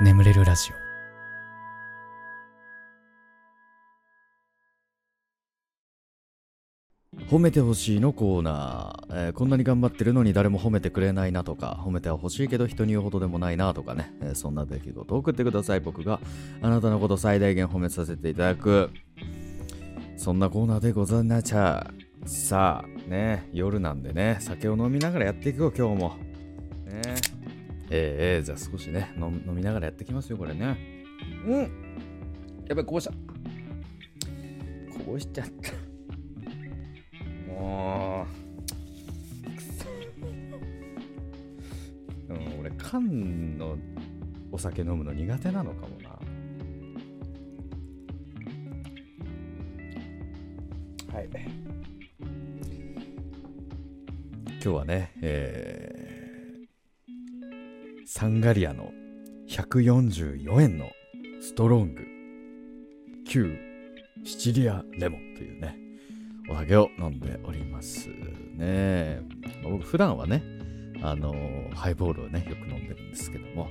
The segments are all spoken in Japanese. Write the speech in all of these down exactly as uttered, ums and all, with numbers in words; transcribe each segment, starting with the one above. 眠れるラジオ。褒めてほしいのコーナー、えー、こんなに頑張ってるのに誰も褒めてくれないなとか、褒めてはほしいけど人に言うほどでもないなとかね、えー、そんな出来事を送ってください。僕があなたのこと最大限褒めさせていただく、そんなコーナーでございました。さあね、夜なんでね、酒を飲みながらやっていくよ今日もね。えー、えー、じゃあ少しね 飲, 飲みながらやってきますよこれね。うん、やっぱりこぼしたこぼしちゃった。もうくそでも俺缶のお酒飲むの苦手なのかもな。はい、今日はね、えー、サンガリアのひゃくよんじゅうよえんのストロング旧シチリアレモンというねお酒を飲んでおりますね。僕普段はね、あのー、ハイボールをねよく飲んでるんですけども、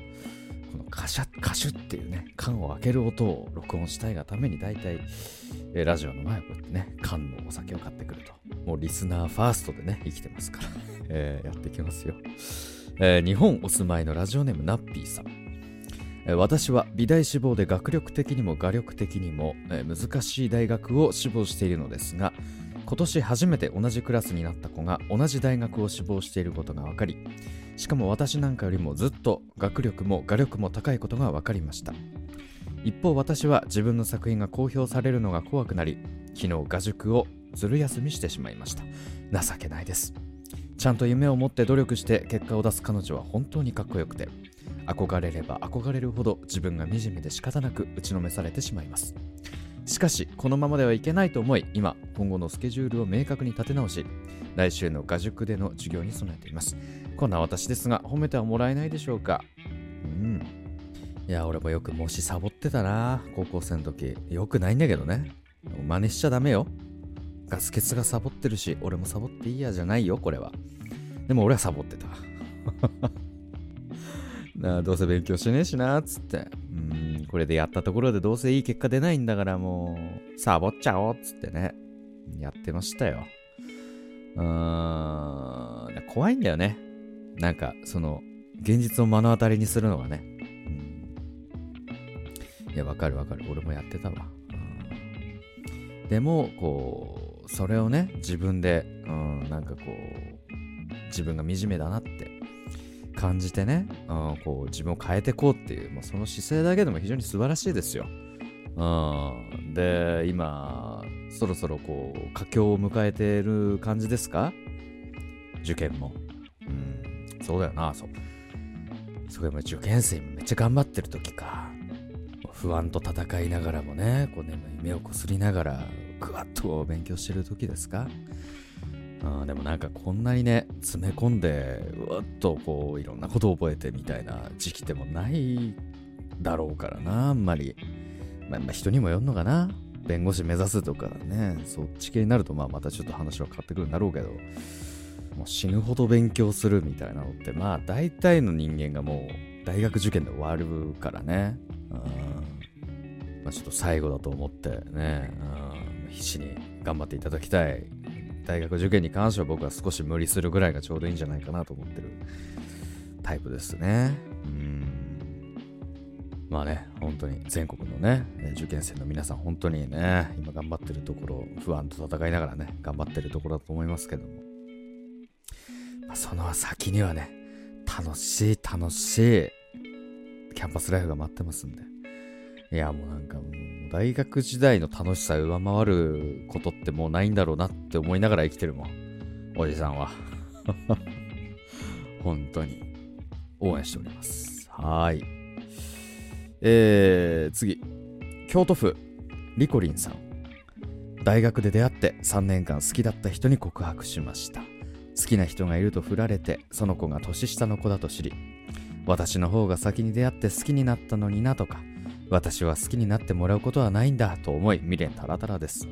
このカシャッカシュッっていうね缶を開ける音を録音したいがために大体、えー、ラジオの前をこうやってね缶のお酒を買ってくると、もうリスナーファーストでね生きてますから、えー、やっていきますよ、えー、日本お住まいのラジオネームナッピーさん。私は美大志望で学力的にも画力的にも難しい大学を志望しているのですが、今年初めて同じクラスになった子が同じ大学を志望していることが分かり、しかも私なんかよりもずっと学力も画力も高いことが分かりました。一方私は自分の作品が公表されるのが怖くなり、昨日画塾をずる休みしてしまいました。情けないです。ちゃんと夢を持って努力して結果を出す彼女は本当にかっこよくて、憧れれば憧れるほど自分が惨めで仕方なく打ちのめされてしまいます。しかしこのままではいけないと思い、今今後のスケジュールを明確に立て直し、来週の画塾での授業に備えています。こんな私ですが褒めてはもらえないでしょうか。うん。いや俺もよく模試サボってたな、高校生の時。よくないんだけどね。真似しちゃダメよ。ガスケツがサボってるし俺もサボっていいやじゃないよこれは。でも俺はサボってた。なあどうせ勉強しねえしなーっつって、うーんこれでやったところでどうせいい結果出ないんだからもうサボっちゃおうっつってねやってましたよ。うーん怖いんだよね、なんかその現実を目の当たりにするのがね、うん、いやわかるわかる、俺もやってたわ。でもこうそれをね自分で、うん、なんかこう自分が惨めだなって感じてね、うん、こう自分を変えてこうっていう、まあ、その姿勢だけでも非常に素晴らしいですよ、うん、で今そろそろこう佳境を迎えている感じですか、受験も、うん、そうだよな。そうそれも受験生もめっちゃ頑張ってる時か、不安と戦いながらもねこう眠い目をこすりながらぐわっと勉強してる時ですか。あでもなんかこんなにね詰め込んでうわっとこういろんなことを覚えてみたいな時期でもないだろうからな、あんまり、まあ、まあ人にもよるのかな。弁護士目指すとかねそっち系になるとまあまたちょっと話は変わってくるんだろうけど、もう死ぬほど勉強するみたいなのってまあ大体の人間がもう大学受験で終わるからね、うんまあ、ちょっと最後だと思ってね、うん、必死に頑張っていただきたい。大学受験に関しては僕は少し無理するぐらいがちょうどいいんじゃないかなと思ってるタイプですね。うーんまあね本当に全国のね受験生の皆さん本当にね今頑張ってるところ、不安と戦いながらね頑張ってるところだと思いますけども、まあ、その先にはね楽しい楽しいキャンパスライフが待ってますんで、いやもうなんかもう大学時代の楽しさを上回ることってもうないんだろうなって思いながら生きてるもんおじさんは本当に応援しております。はい、えー、次京都府リコリンさん。大学で出会ってさんねんかん好きだった人に告白しました。好きな人がいると振られて、その子が年下の子だと知り、私の方が先に出会って好きになったのになとか、私は好きになってもらうことはないんだと思い未練たらたらです。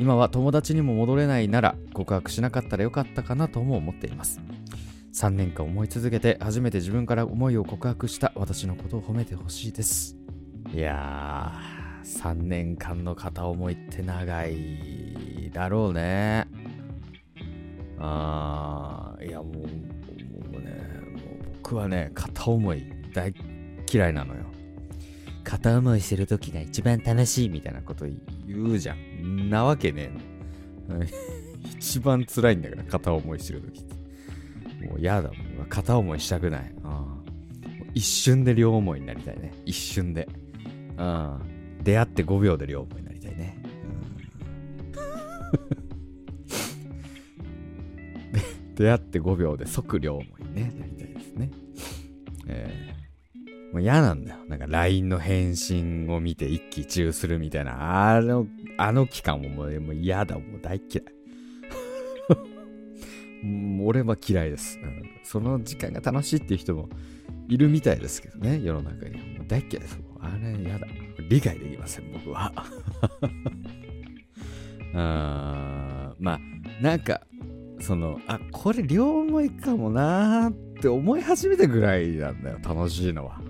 今は友達にも戻れないなら告白しなかったらよかったかなとも思っています。さんねんかん思い続けて初めて自分から思いを告白した私のことを褒めてほしいです。いやー、さんねんかんの片思いって長いだろうね。あー、いやもう、もうね、もう僕はね、片思い大嫌いなのよ。片思いするときが一番楽しいみたいなこと言うじゃん。なわけねえの一番辛いんだから片思いするときって、もうやだ、もう片思いしたくない。あ、一瞬で両思いになりたいね。一瞬で、あ、出会ってごびょうで両思いになりたいね、うん、で出会ってごびょうで即両思いね、なりたいですね。えー、もう嫌なんだよ。なんか ライン の返信を見て一喜一憂するみたいな、あのあの期間ももう嫌だ、もう大嫌い。俺は嫌いです、うん。その時間が楽しいっていう人もいるみたいですけどね、世の中に。もう大嫌いです。あれやだ。理解できません、僕は。あ、まあ、なんか、その、あ、これ両思いかもなーって思い始めたぐらいなんだよ、楽しいのは。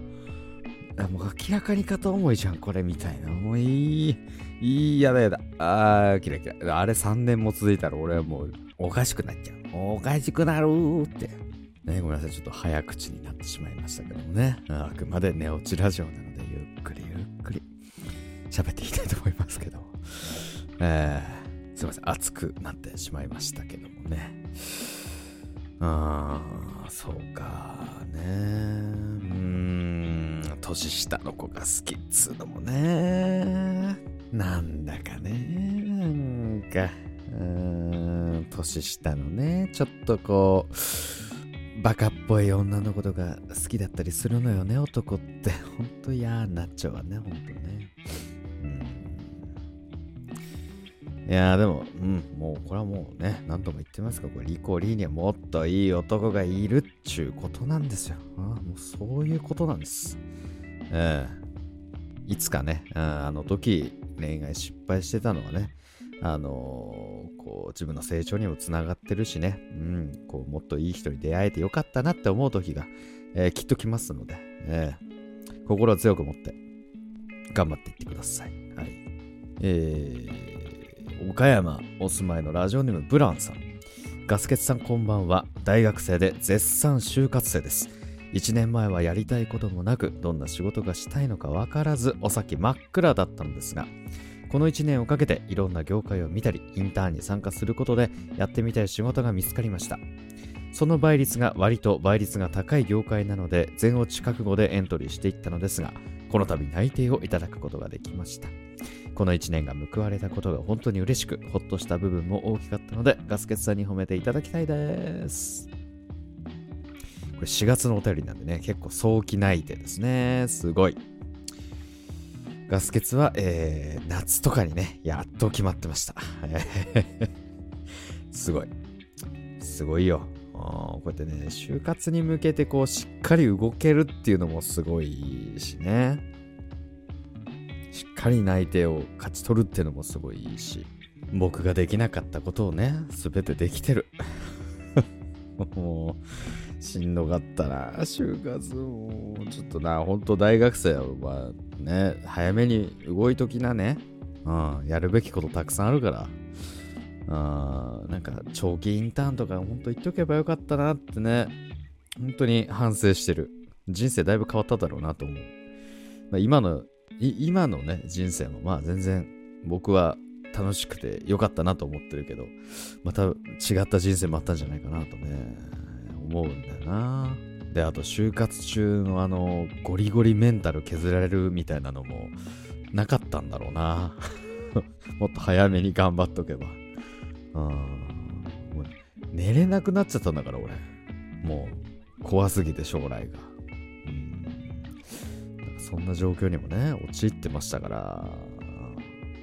もう明らかに片思いじゃん、これみたいな。もういい、いい、やだやだ。あー、キラキラ。あれさんねんも続いたら俺はもう、おかしくなっちゃう。おかしくなるーって、ね。ごめんなさい。ちょっと早口になってしまいましたけどもね。あくまで寝落ちラジオなので、ゆっくりゆっくり喋っていきたいと思いますけど。えー、すいません。熱くなってしまいましたけどもね。あー、そうかね。うーん。年下の子が好きっつうのもね。なんだかね。なんか。うーん、年下のね、ちょっとこうバカっぽい女の子とか好きだったりするのよね、男って。ほんと嫌になっちゃうわね、ほんとね、うん、いやーでも、うん、もうこれはもうね、何度も言ってますが、これリコリーにはもっといい男がいるっちゅうことなんですよ。あ、もうそういうことなんです。えー、いつかね、 あ, あの時恋愛失敗してたのはね、あのー、こう自分の成長にもつながってるしね、うん、こうもっといい人に出会えてよかったなって思う時が、えー、きっと来ますので、えー、心を強く持って頑張っていってください。はい。えー、岡山お住まいのラジオネームブランさん。ガスケツさんこんばんは。大学生で絶賛就活生です。いちねんまえはやりたいこともなく、どんな仕事がしたいのかわからず、お先真っ暗だったのですが、このいちねんをかけていろんな業界を見たり、インターンに参加することでやってみたい仕事が見つかりました。その倍率が割と倍率が高い業界なので、全落ち覚悟でエントリーしていったのですが、この度内定をいただくことができました。このいちねんが報われたことが本当に嬉しく、ほっとした部分も大きかったので、ガスケツさんに褒めていただきたいです。これしがつのお便りなんでね、結構早期内定ですね。すごい。ガスケツは、えー、夏とかにね、やっと決まってました。すごい。すごいよ。こうやってね、就活に向けてこう、しっかり動けるっていうのもすごいしね。しっかり内定を勝ち取るっていうのもすごいし。僕ができなかったことをね、すべてできてる。もう、しんどかったな、就活。もう、ちょっとな、ほんと大学生は、ね、早めに動いときなね、うん、やるべきことたくさんあるから、うん、なんか長期インターンとかほんと言っとけばよかったなってね、本当に反省してる。人生だいぶ変わっただろうなと思う、まあ、今の今のね人生もまあ全然僕は楽しくてよかったなと思ってるけど、また違った人生もあったんじゃないかなとね思うんだよな。で、あと就活中のあのゴリゴリメンタル削られるみたいなのもなかったんだろうな。もっと早めに頑張っとけば。あ、もう寝れなくなっちゃったんだから俺。もう怖すぎて将来が、うん、なんかそんな状況にもね陥ってましたから、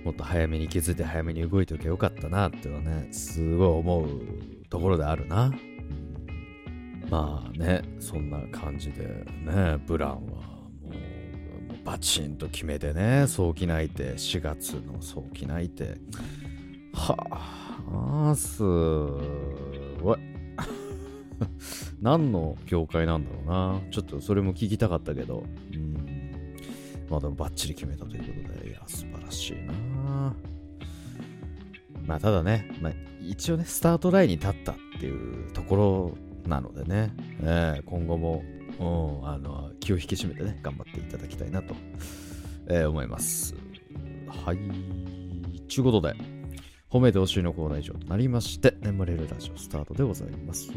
もっと早めに気づいて早めに動いておけばよかったなっていうのはね、すごい思うところであるな。まあね、そんな感じでね、ブランはもう、もうバチンと決めてね、早期内定、しがつの早期内定。はあ、すごい。何の業界なんだろうな。ちょっとそれも聞きたかったけど、うん、まあでもバッチリ決めたということで、いや素晴らしいな。まあただね、まあ、一応ねスタートラインに立ったっていうところなのでね、えー、今後も、うん、あの気を引き締めてね頑張っていただきたいなと、えー、思います。はい。ちゅうことで、褒めてほしいのコーナー以上となりまして、眠れるラジオスタートでございます。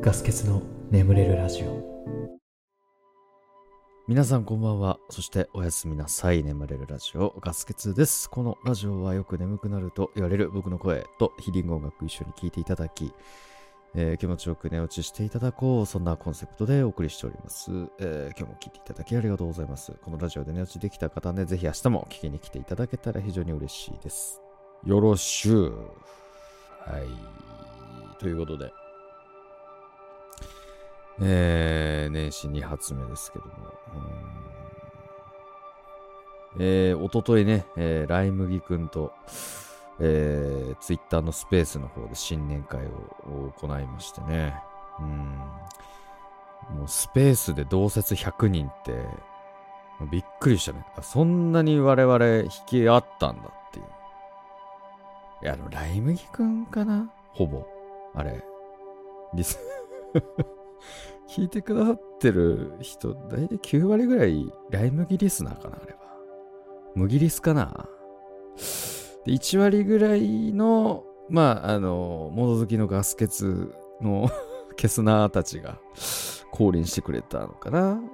ガスケツの眠れるラジオ。皆さんこんばんは。そしておやすみなさい。眠れるラジオガスケツです。このラジオはよく眠くなると言われる僕の声とヒーリング音楽一緒に聴いていただき、えー、気持ちよく寝落ちしていただこう、そんなコンセプトでお送りしております、えー、今日も聴いていただきありがとうございます。このラジオで寝落ちできた方ね、ぜひ明日も聴きに来ていただけたら非常に嬉しいです。よろしゅう。はい、ということで、えー、年始に発目ですけども、えー、おとといね、えー、ライ麦くんと、えー、ツイッターのスペースの方で新年会を行いましてね、うん、もうスペースで同説ひゃくにんってびっくりしたね。そんなに我々引き合ったんだっていう。いや、あのライ麦くんかな、ほぼあれリス聞いてくださってる人、だいたいきゅうわりぐらい、ライ麦リスナーかな、あれは。麦リスかな。で、いちわりぐらいの、まあ、あの、モード好きのガスケツのケスナーたちが降臨してくれたのかな。うん、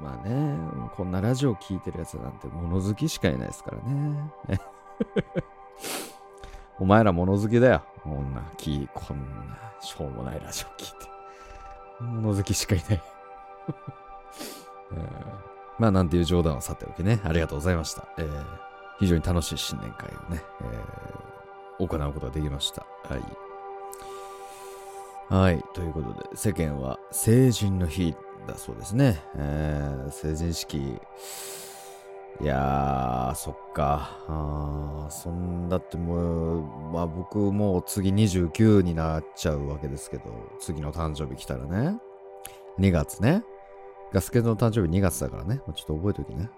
まあね、こんなラジオ聞いてるやつなんて、モノ好きしかいないですからね。お前ら物好きだよ。こんな、き、こんな、しょうもないラジオ聞いて。物好きしかいない、えー。まあ、なんていう冗談をさておきね。ありがとうございました。えー、非常に楽しい新年会をね、えー、行うことができました。はい。はい。ということで、世間は成人の日だそうですね。えー、成人式。いやー、そっか。あー、そんだってもう、まあ僕もう次にじゅうきゅうになっちゃうわけですけど、次の誕生日来たらね、にがつね。ガスケツの誕生日にがつだからね、ちょっと覚えておきね。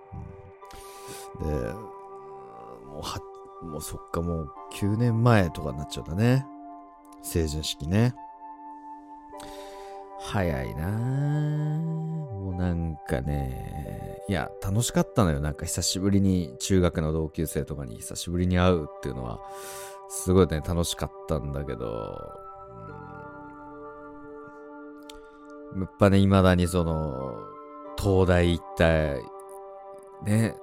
うん、で、もうは、もうそっか、もうきゅうねんまえとかになっちゃうんだね。成人式ね。早いなぁ。もうなんかね、いや楽しかったのよ。なんか久しぶりに中学の同級生とかに久しぶりに会うっていうのはすごいね楽しかったんだけど、うん、やっぱね未だにその東大行ったね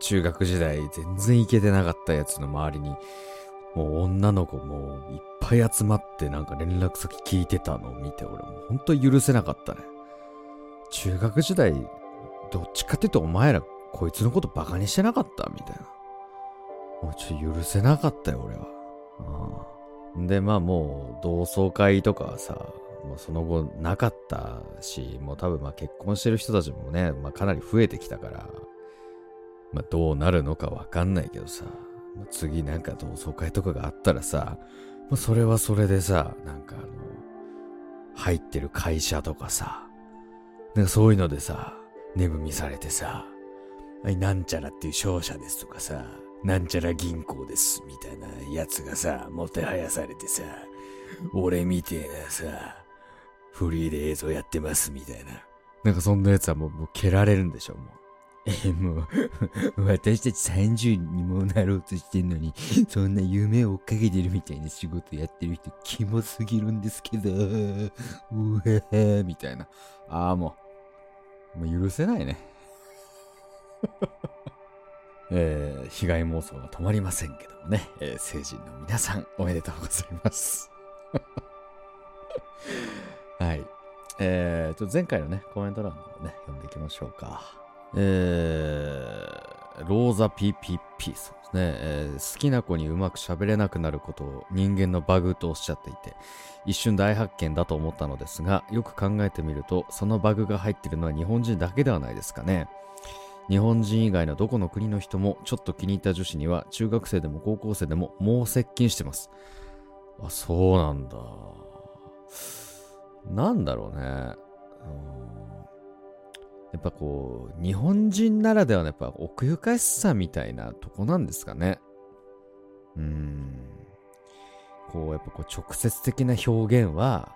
中学時代全然行けてなかったやつの周りにもう女の子もういっぱい集まってなんか連絡先聞いてたのを見て俺もう本当に許せなかったね。中学時代どっちかっていうとお前らこいつのことバカにしてなかったみたいな。もうちょっと許せなかったよ俺は。うん、でまあもう同窓会とかはさもうその後なかったし、もう多分まあ結婚してる人たちもね、まあ、かなり増えてきたから、まあ、どうなるのかわかんないけどさ、次なんか同窓会とかがあったらさ、それはそれでさ、なんかあの入ってる会社とかさ、なんかそういうのでさ、寝踏みされてさ、なんちゃらっていう商社ですとかさ、なんちゃら銀行ですみたいなやつがさ、もてはやされてさ、俺みてえなさ、フリーで映像やってますみたいな、なんかそんなやつはもう、もう蹴られるんでしょもう。えもう私たちさんじゅうにもなろうとしてんのにそんな夢を追っかけてるみたいな仕事やってる人キモすぎるんですけどうえみたいな。ああもうもう許せないねえー、被害妄想が止まりませんけどもね、えー、成人の皆さんおめでとうございますはい、えー、ちょっと前回のねコメント欄をね読んでいきましょうか。えー、ローザ ピーピーピー さんですね、えー、好きな子にうまく喋れなくなることを人間のバグとおっしゃっていて一瞬大発見だと思ったのですが、よく考えてみるとそのバグが入っているのは日本人だけではないですかね。日本人以外のどこの国の人もちょっと気に入った女子には中学生でも高校生でも猛接近してます。あ、そうなんだ。なんだろうね、うん、やっぱこう日本人ならではのやっぱ奥ゆかしさみたいなとこなんですかね。うーん、こうやっぱこう直接的な表現は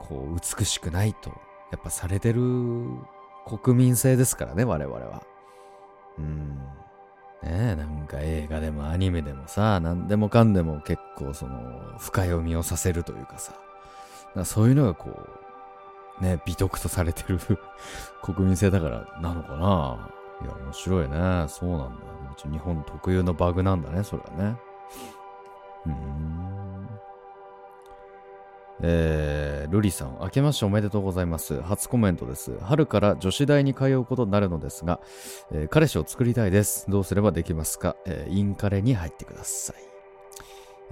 こう美しくないとやっぱされてる国民性ですからね、我々は。うーん、ねえ、なんか映画でもアニメでもさ、何でもかんでも結構その深読みをさせるというかさ、かそういうのがこうね美徳とされてる国民性だからなのかな。いや面白いね。そうなんだ、日本特有のバグなんだね、それはね。うーん、えー、ルリさん、明けましておめでとうございます。初コメントです。春から女子大に通うことになるのですが、えー、彼氏を作りたいです。どうすればできますか？えー、インカレに入ってください。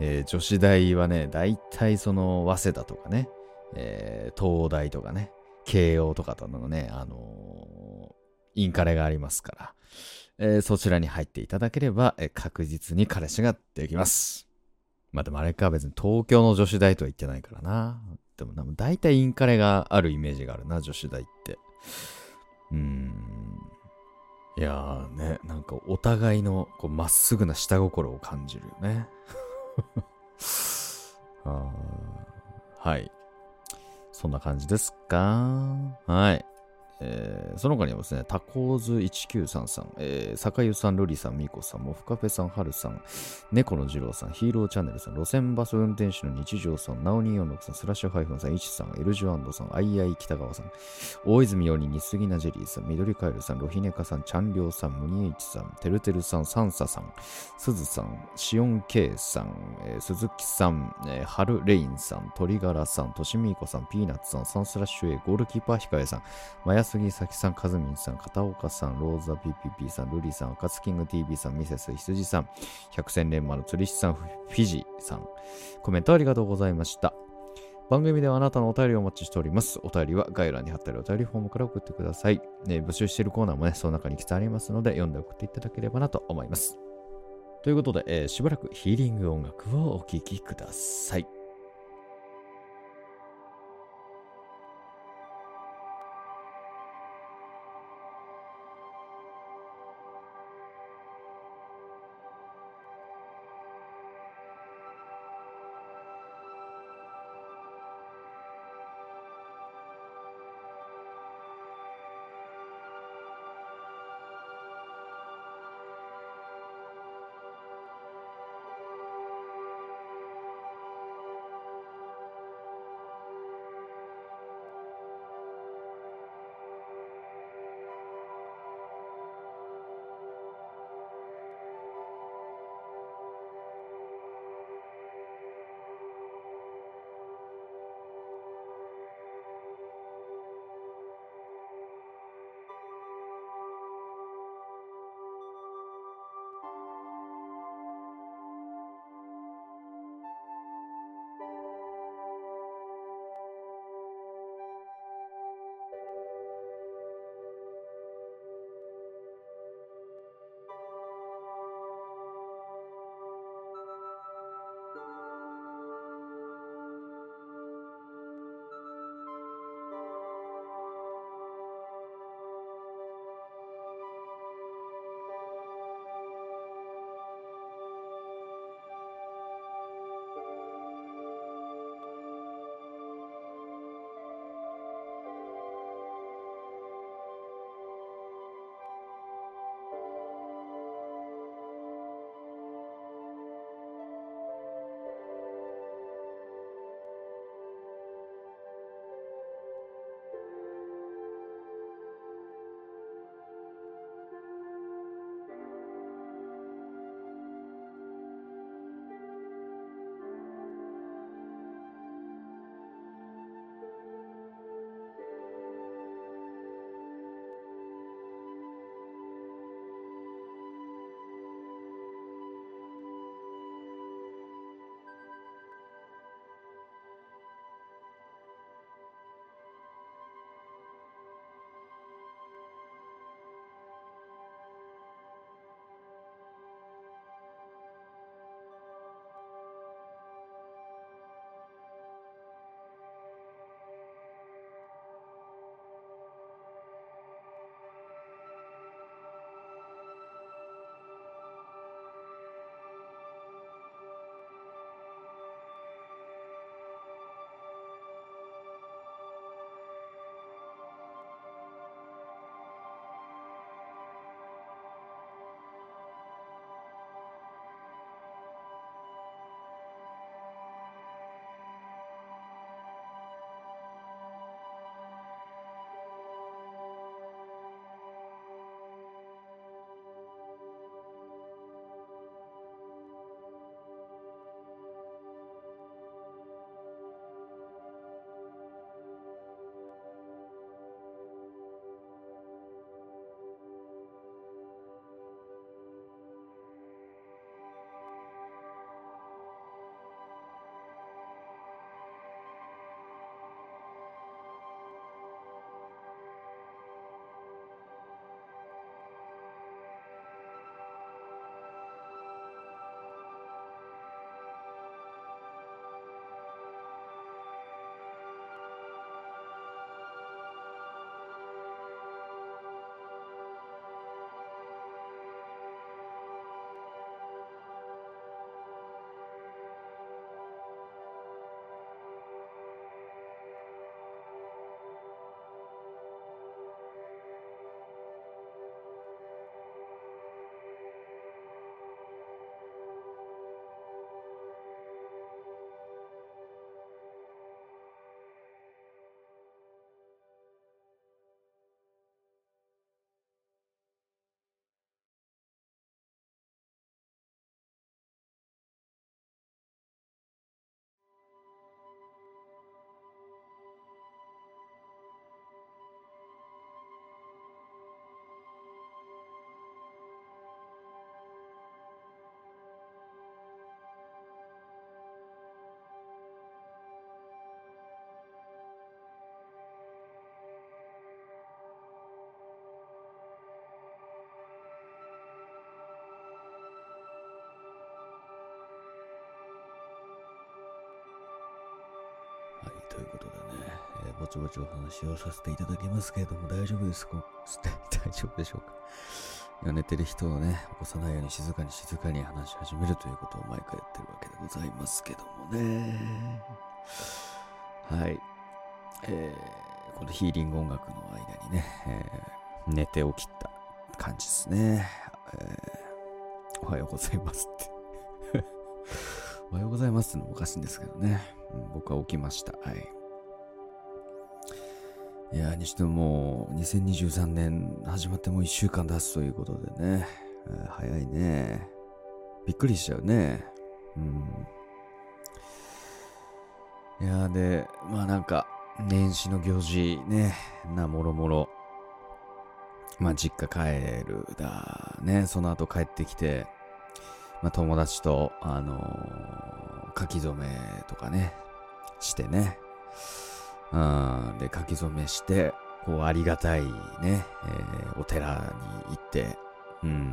えー、女子大はね、だいたいその早稲田とかね、えー、東大とかね、慶応とかとのね、あのー、インカレがありますから、えー、そちらに入っていただければ、えー、確実に彼氏ができます。まあでもあれか、別に東京の女子大とは言ってないからな。でも大体インカレがあるイメージがあるな、女子大って。うーん、いやーね、なんかお互いのこうまっすぐな下心を感じるよね。あ、はい、そんな感じですか。はい、えー、その他にはですね、タコーズいちきゅうさんさん、えー、坂湯さん、ルリさん、ミコさん、モフカフェさん、ハルさん、猫の二郎さん、ヒーローチャンネルさん、路線バス運転手の日常さん、ナオにーよんろくさん、スラッシュハイフンさん、イチさん、エルジュアンドさん、アイアイ北川さん、大泉洋に似すぎなジェリーさん、緑カエルさん、ロヒネカさん、チャンリョウさん、ムニエイチさん、てるてるさん、サンサさん、スズさん、シオンケイさん、えー、鈴木さん、えー、ハルレインさん、鳥柄さん、トシミーコさん、ピーナッツさん、サンスラッシュ A、ゴールキーパーひかえさん、マヤ杉咲さん、かずみんさん、片岡さん、ローザ ピーピーピー さん、ルリさん、赤津キング ティーブイ さん、ミセス羊さん、百戦錬磨の釣り師さん、フィジーさん、コメントありがとうございました。番組ではあなたのお便りをお待ちしております。お便りは概要欄に貼ってあるお便りフォームから送ってください。ね、募集しているコーナーもね、その中に記載ありますので、読んで送っていただければなと思います。ということで、えー、しばらくヒーリング音楽をお聴きください。ということでね、えー、ぼちぼちお話をさせていただきますけれども、大丈夫ですか大丈夫でしょうか。今寝てる人をね、起こさないように静かに静かに話し始めるということを毎回やってるわけでございますけどもね。はい、えー、このヒーリング音楽の間にね、えー、寝て起きた感じですね、えー、おはようございますっておはようございますってのもおかしいんですけどね、うん、僕は起きました。はい。いやーにしてもにせんにじゅうさんねん始まってもういっしゅうかん経つということでね、早いね、びっくりしちゃうね、うん、いやーでまあなんか年始の行事ねなもろもろ、まあ実家帰るだね、その後帰ってきて、まあ、友達とあのー、書き初めとかねしてね、うん、で書き初めしてこうありがたいね、えー、お寺に行って、うん、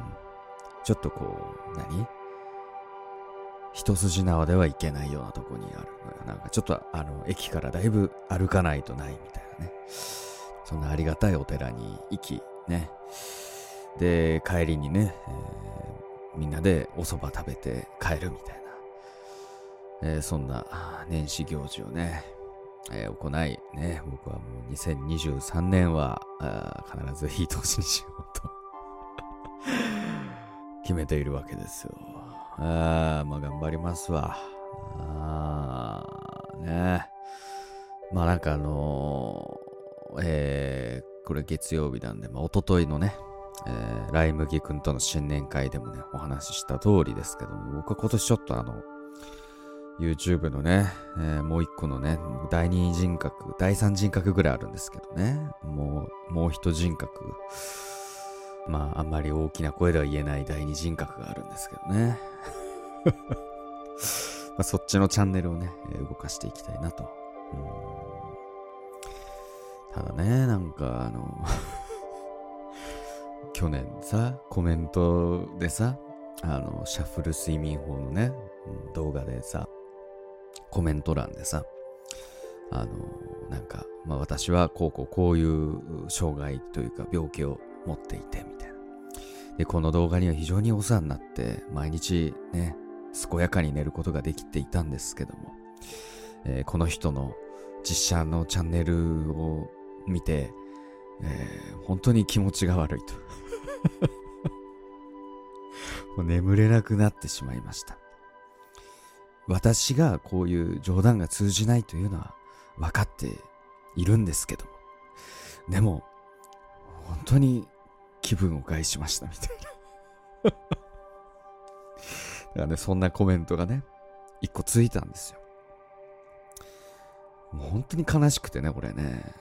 ちょっとこう何一筋縄ではいけないようなとこにある、なんかちょっとあの駅からだいぶ歩かないとないみたいなね、そんなありがたいお寺に行きね、で帰りにね、えー、みんなでお蕎麦食べて帰るみたいな、えー、そんな年始行事をね。えー、行いね、僕はもうにせんにじゅうさんねんは必ずいい年にしようと決めているわけですよ。あまあ頑張りますわ。あね、まあなんかあのーえー、これ月曜日なんで、まあ、一昨日のね、えー、ライ麦くんとの新年会でもねお話しした通りですけども、僕は今年ちょっとあのYouTube のね、えー、もう一個のね、第二人格、第三人格ぐらいあるんですけどね、もう、もう一人格、まあ、あんまり大きな声では言えない第二人格があるんですけどね。まあ、そっちのチャンネルをね、動かしていきたいなと。うん、ただね、なんか、あの、去年さ、コメントでさ、あの、シャッフル睡眠法のね、動画でさ、コメント欄でさ、あのなんか、まあ、私はこうこうこういう障害というか病気を持っていてみたいなで、この動画には非常にお世話になって毎日ね健やかに寝ることができていたんですけども、えー、この人の実写のチャンネルを見て、えー、本当に気持ちが悪いともう眠れなくなってしまいました。私がこういう冗談が通じないというのは分かっているんですけども、でも本当に気分を害しましたみたいなだからね、そんなコメントがね一個ついたんですよ。もう本当に悲しくてね、これね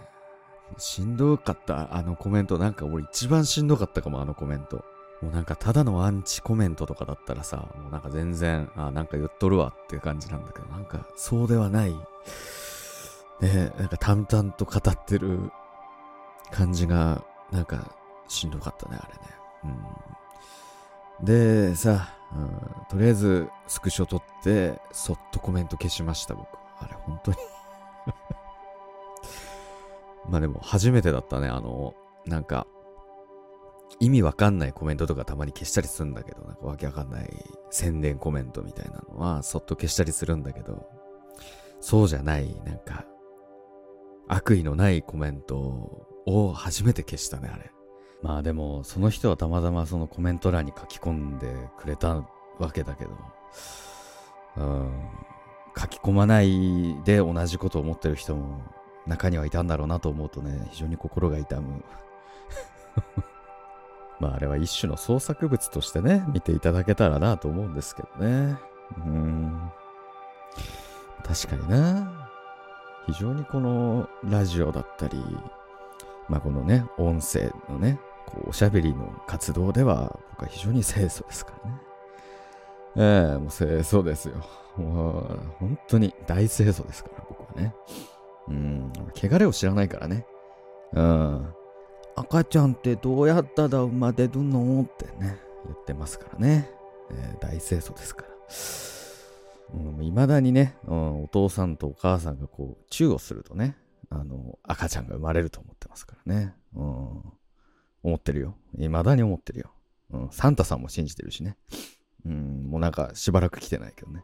しんどかった。あのコメントなんか俺一番しんどかったかも。あのコメントもうなんかただのアンチコメントとかだったらさ、もうなんか全然、あ、なんか言っとるわっていう感じなんだけど、なんかそうではないね、なんか淡々と語ってる感じがなんかしんどかったね、あれね、うん、でさ、うん、とりあえずスクショ撮ってそっとコメント消しました僕。あれ本当にまあでも初めてだったね、あのなんか意味わかんないコメントとかたまに消したりするんだけど、なんかわけわかんない宣伝コメントみたいなのはそっと消したりするんだけど、そうじゃないなんか悪意のないコメントを初めて消したね、あれ。まあでもその人はたまたまそのコメント欄に書き込んでくれたわけだけど、うん、書き込まないで同じことを思ってる人も中にはいたんだろうなと思うとね、非常に心が痛むまああれは一種の創作物としてね見ていただけたらなと思うんですけどね。うーん、確かにな、非常にこのラジオだったり、まあこのね音声のねこうおしゃべりの活動では僕は非常に清楚ですからね。ええー、もう清楚ですよ。もう本当に大清楚ですから僕はね。うーん、汚れを知らないからね。うん。赤ちゃんってどうやったら生まれるのってね言ってますからね、えー、大清楚ですから。うん、未だにね、うん、お父さんとお母さんがこうチューをするとね、あの赤ちゃんが生まれると思ってますからね、うん、思ってるよ、未だに思ってるよ、うん、サンタさんも信じてるしね、うん、もうなんかしばらく来てないけどね、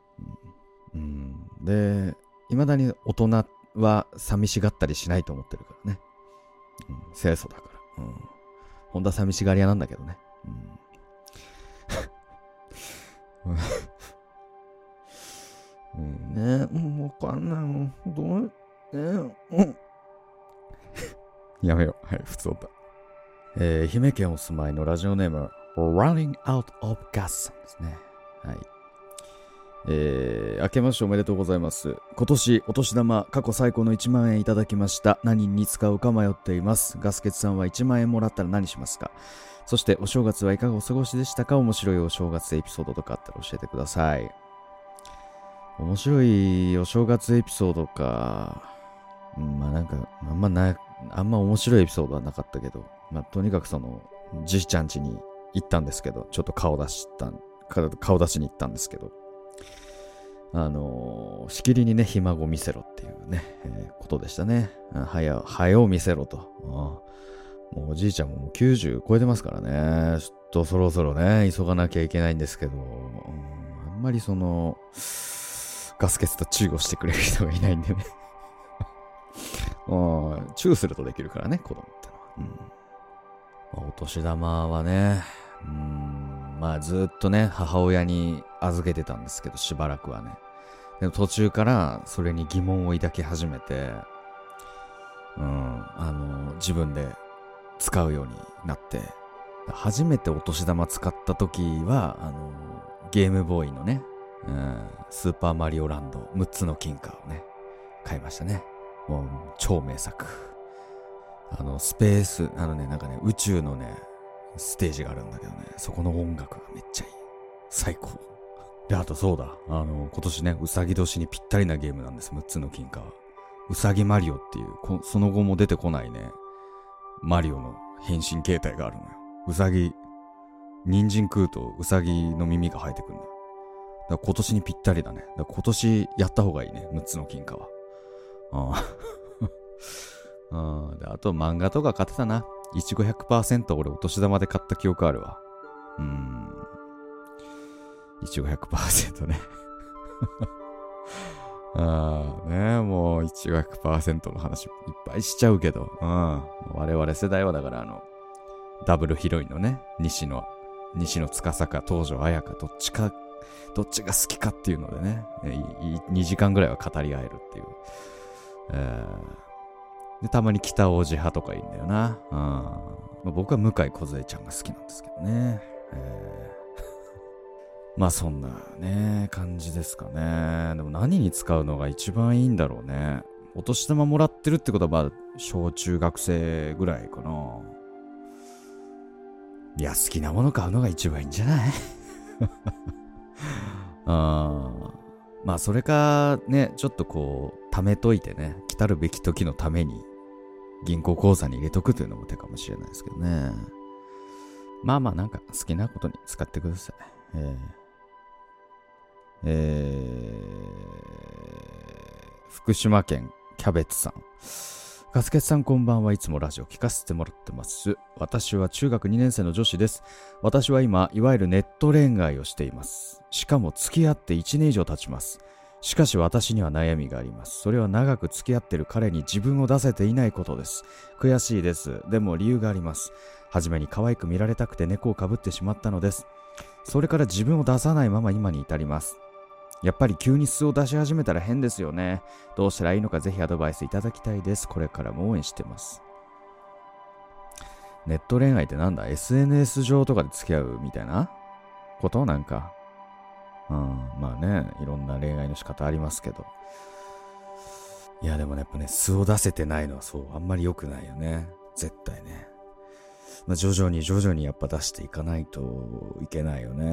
うんうん、で未だに大人は寂しがったりしないと思ってるからね、うん、清楚だから、うん、本当は寂しがり屋なんだけどね、うんうん、ねえ、もうわかんないもん。どうねえ、うん。やめよう。はい、普通だ。えー、愛媛県お住まいのラジオネーム、Running Out of Gas さんですね。はい。えー、明けましておめでとうございます。今年、お年玉、過去最高のいちまんえんいただきました。何に使うか迷っています。ガスケツさんはいちまんえんもらったら何しますか？そして、お正月はいかがお過ごしでしたか？面白いお正月エピソードとかあったら教えてください。面白いお正月エピソードか、うん、まあなんかあんまなあんま面白いエピソードはなかったけど、まあとにかくそのじいちゃん家に行ったんですけど、ちょっと顔出した顔出しに行ったんですけど、あのー、しきりにねひ孫見せろっていうね、えー、ことでしたね。はやはよ見せろと、あもうおじいちゃんももうきゅうじゅう超えてますからね、ちょっとそろそろね急がなきゃいけないんですけど、うん、あんまりそのガスケツとチューをしてくれる人がいないんでね、うん、チューするとできるからね子供ってのは、うんまあ、お年玉はね、うん、まあずっとね母親に預けてたんですけど、しばらくはね、で途中からそれに疑問を抱き始めて、うん、あの自分で使うようになって、初めてお年玉使った時はあのゲームボーイのね、うん、スーパーマリオランドむっつの金貨をね買いましたね。もう超名作、あのスペースあのねなんかね宇宙のねステージがあるんだけどね、そこの音楽がめっちゃいい、最高で、あとそうだ、あの今年ねうさぎ年にぴったりなゲームなんです、むっつの金貨は。うさぎマリオっていうこその後も出てこないねマリオの変身形態があるのよ。うさぎ人参食うとうさぎの耳が生えてくるんだよ。だ今年にぴったりだね。だ今年やった方がいいね、むっつの金貨は。ああで、あと漫画とか買ってたな。いちご ひゃくパーセント 俺お年玉で買った記憶あるわ。うーん。いちご ひゃくパーセント ね。ああね、もういちご ひゃくパーセント の話いっぱいしちゃうけど。うん。我々世代はだからあの、ダブルヒロインのね、西野、西野司か東條綾香どっちか、どっちが好きかっていうのでね、にじかんぐらいは語り合えるっていう、えー、でたまに北王子派とかいいんだよな、うんまあ、僕は向井梢ちゃんが好きなんですけどね、えー、まあそんなね感じですかね。でも何に使うのが一番いいんだろうね。お年玉もらってるってことはまあ小中学生ぐらいかな。いや好きなもの買うのが一番いいんじゃないあまあそれかね、ちょっとこう貯めといてね、来たるべき時のために銀行口座に入れとくというのも手かもしれないですけどね。まあまあなんか好きなことに使ってください。えー、えー、福島県キャベツさん、ガスケツさんこんばんは。いつもラジオ聞かせてもらってます。私は中学にねんせいの女子です。私は今いわゆるネット恋愛をしています。しかも付き合っていちねん以上経ちます。しかし私には悩みがあります。それは長く付き合ってる彼に自分を出せていないことです。悔しいです。でも理由があります。初めに可愛く見られたくて猫をかぶってしまったのです。それから自分を出さないまま今に至ります。やっぱり急に素を出し始めたら変ですよね。どうしたらいいのかぜひアドバイスいただきたいです。これからも応援してます。ネット恋愛ってなんだ、 エスエヌエス 上とかで付き合うみたいなことなんか、うん、まあねいろんな恋愛の仕方ありますけど、いやでもねやっぱね素を出せてないのはそうあんまり良くないよね、絶対ね。まあ、徐々に徐々にやっぱ出していかないといけないよね。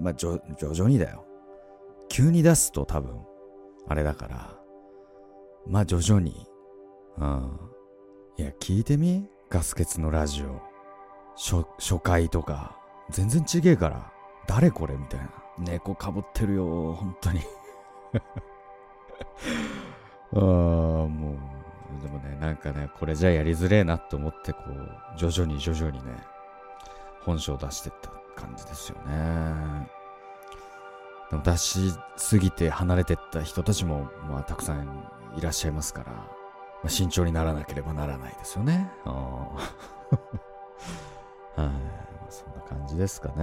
まあ、徐々にだよ。急に出すと多分あれだから、まあ徐々に、うん、いや聞いてみ？ガスケツのラジオ 初, 初回とか全然違えから誰これみたいな、猫かぶってるよ本当にああもうでもね、なんかね、これじゃやりづれえなと思ってこう徐々に徐々にね本性を出してった感じですよね。でも出しすぎて離れてった人たちもまあたくさんいらっしゃいますから、まあ、慎重にならなければならないですよね。あはい、まあ、そんな感じですかね。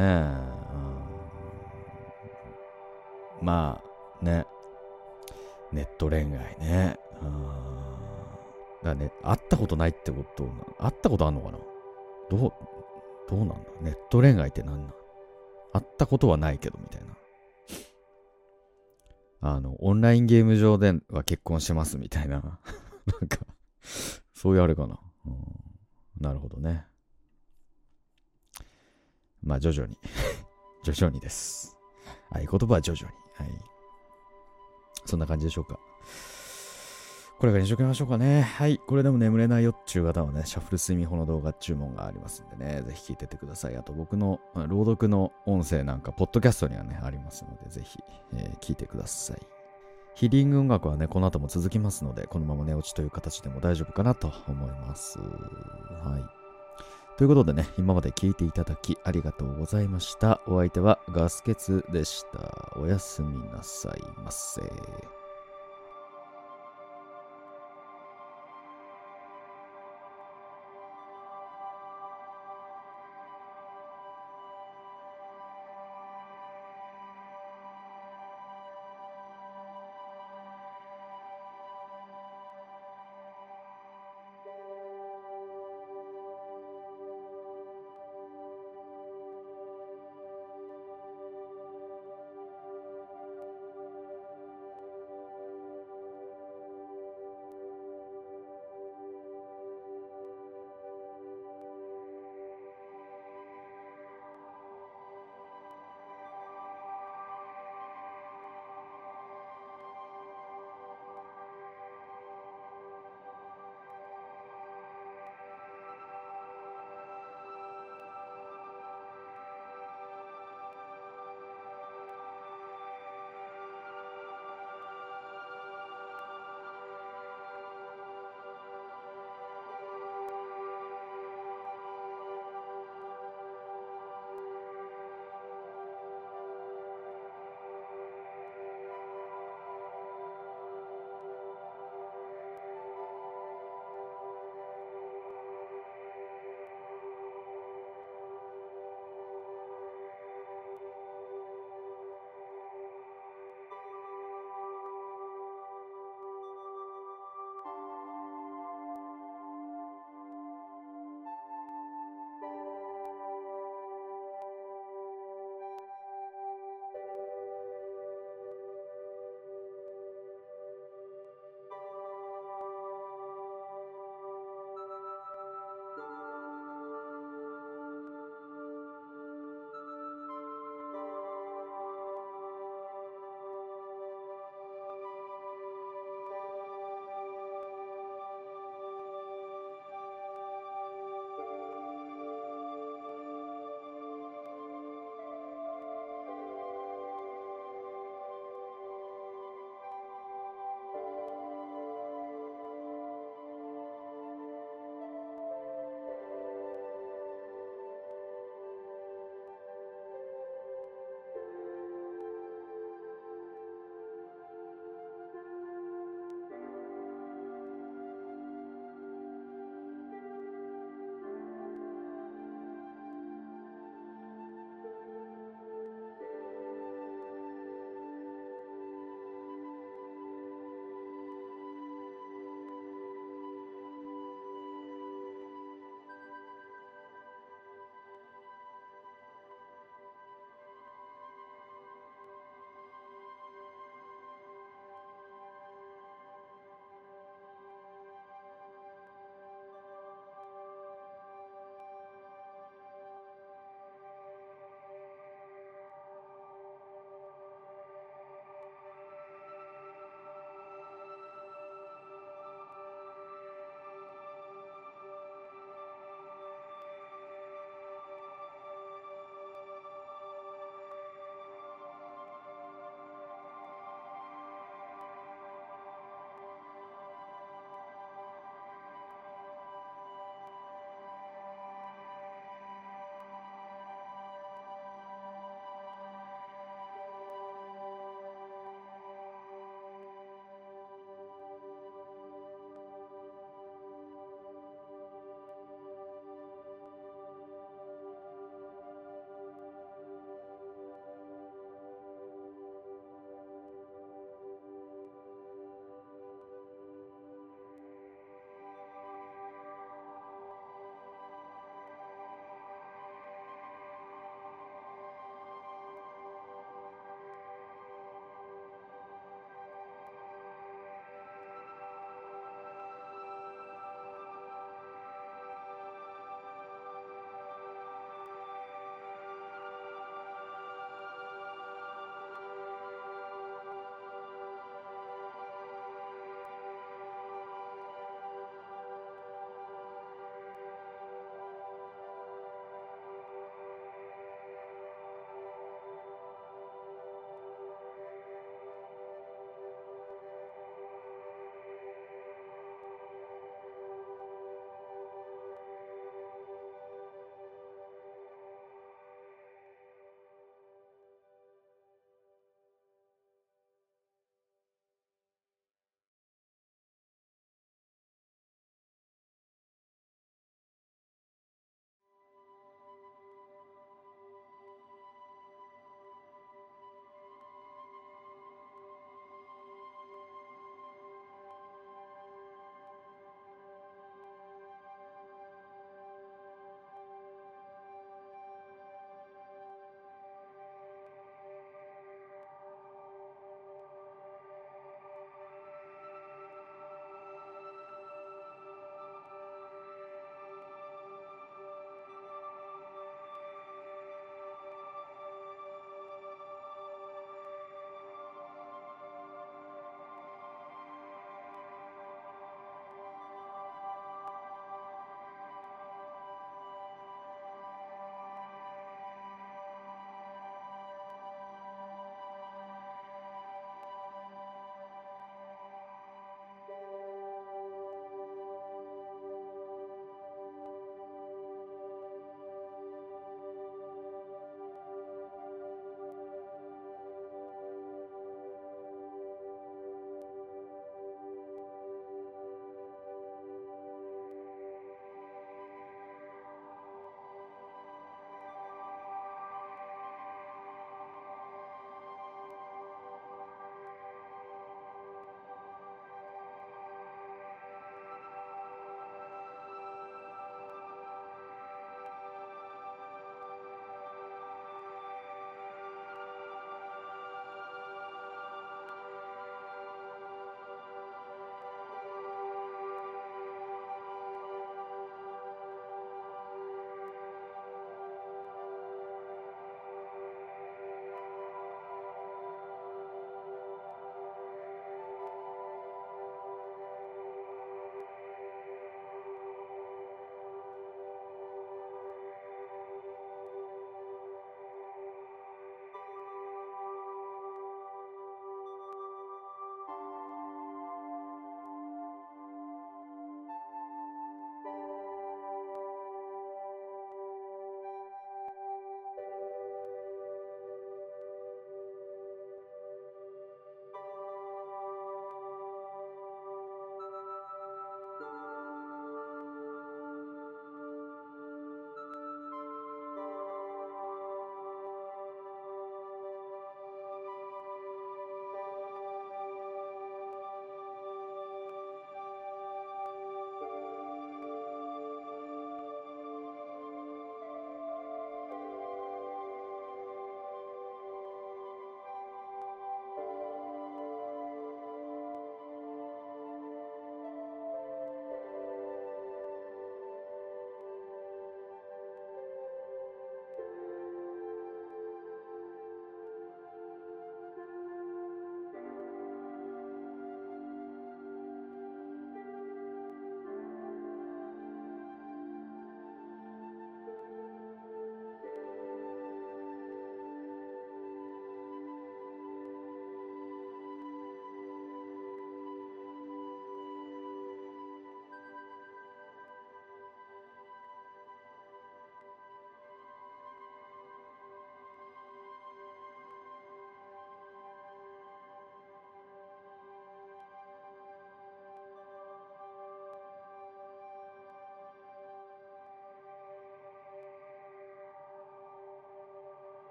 うん、まあね、ネット恋愛ね。うん、だね、会ったことないってことな、会ったことあんのかな。どうどうなんだ。ネット恋愛ってなんなん。会ったことはないけどみたいな。あのオンラインゲーム上では結婚しますみたいななんかそういうあれかな、うん、なるほどね。まあ徐々に徐々にです。合言葉は徐々に、はい、そんな感じでしょうか。これからにしときましょうかね。はい、これでも眠れないよっちゅう方はね、シャッフル睡眠法の動画注文がありますんでね、ぜひ聞いてってください。あと僕の朗読の音声なんかポッドキャストにはねありますので、ぜひ、えー、聞いてください。ヒーリング音楽はねこの後も続きますので、このまま寝落ちという形でも大丈夫かなと思います。はい。ということでね、今まで聞いていただきありがとうございました。お相手はガスケツでした。おやすみなさいませ。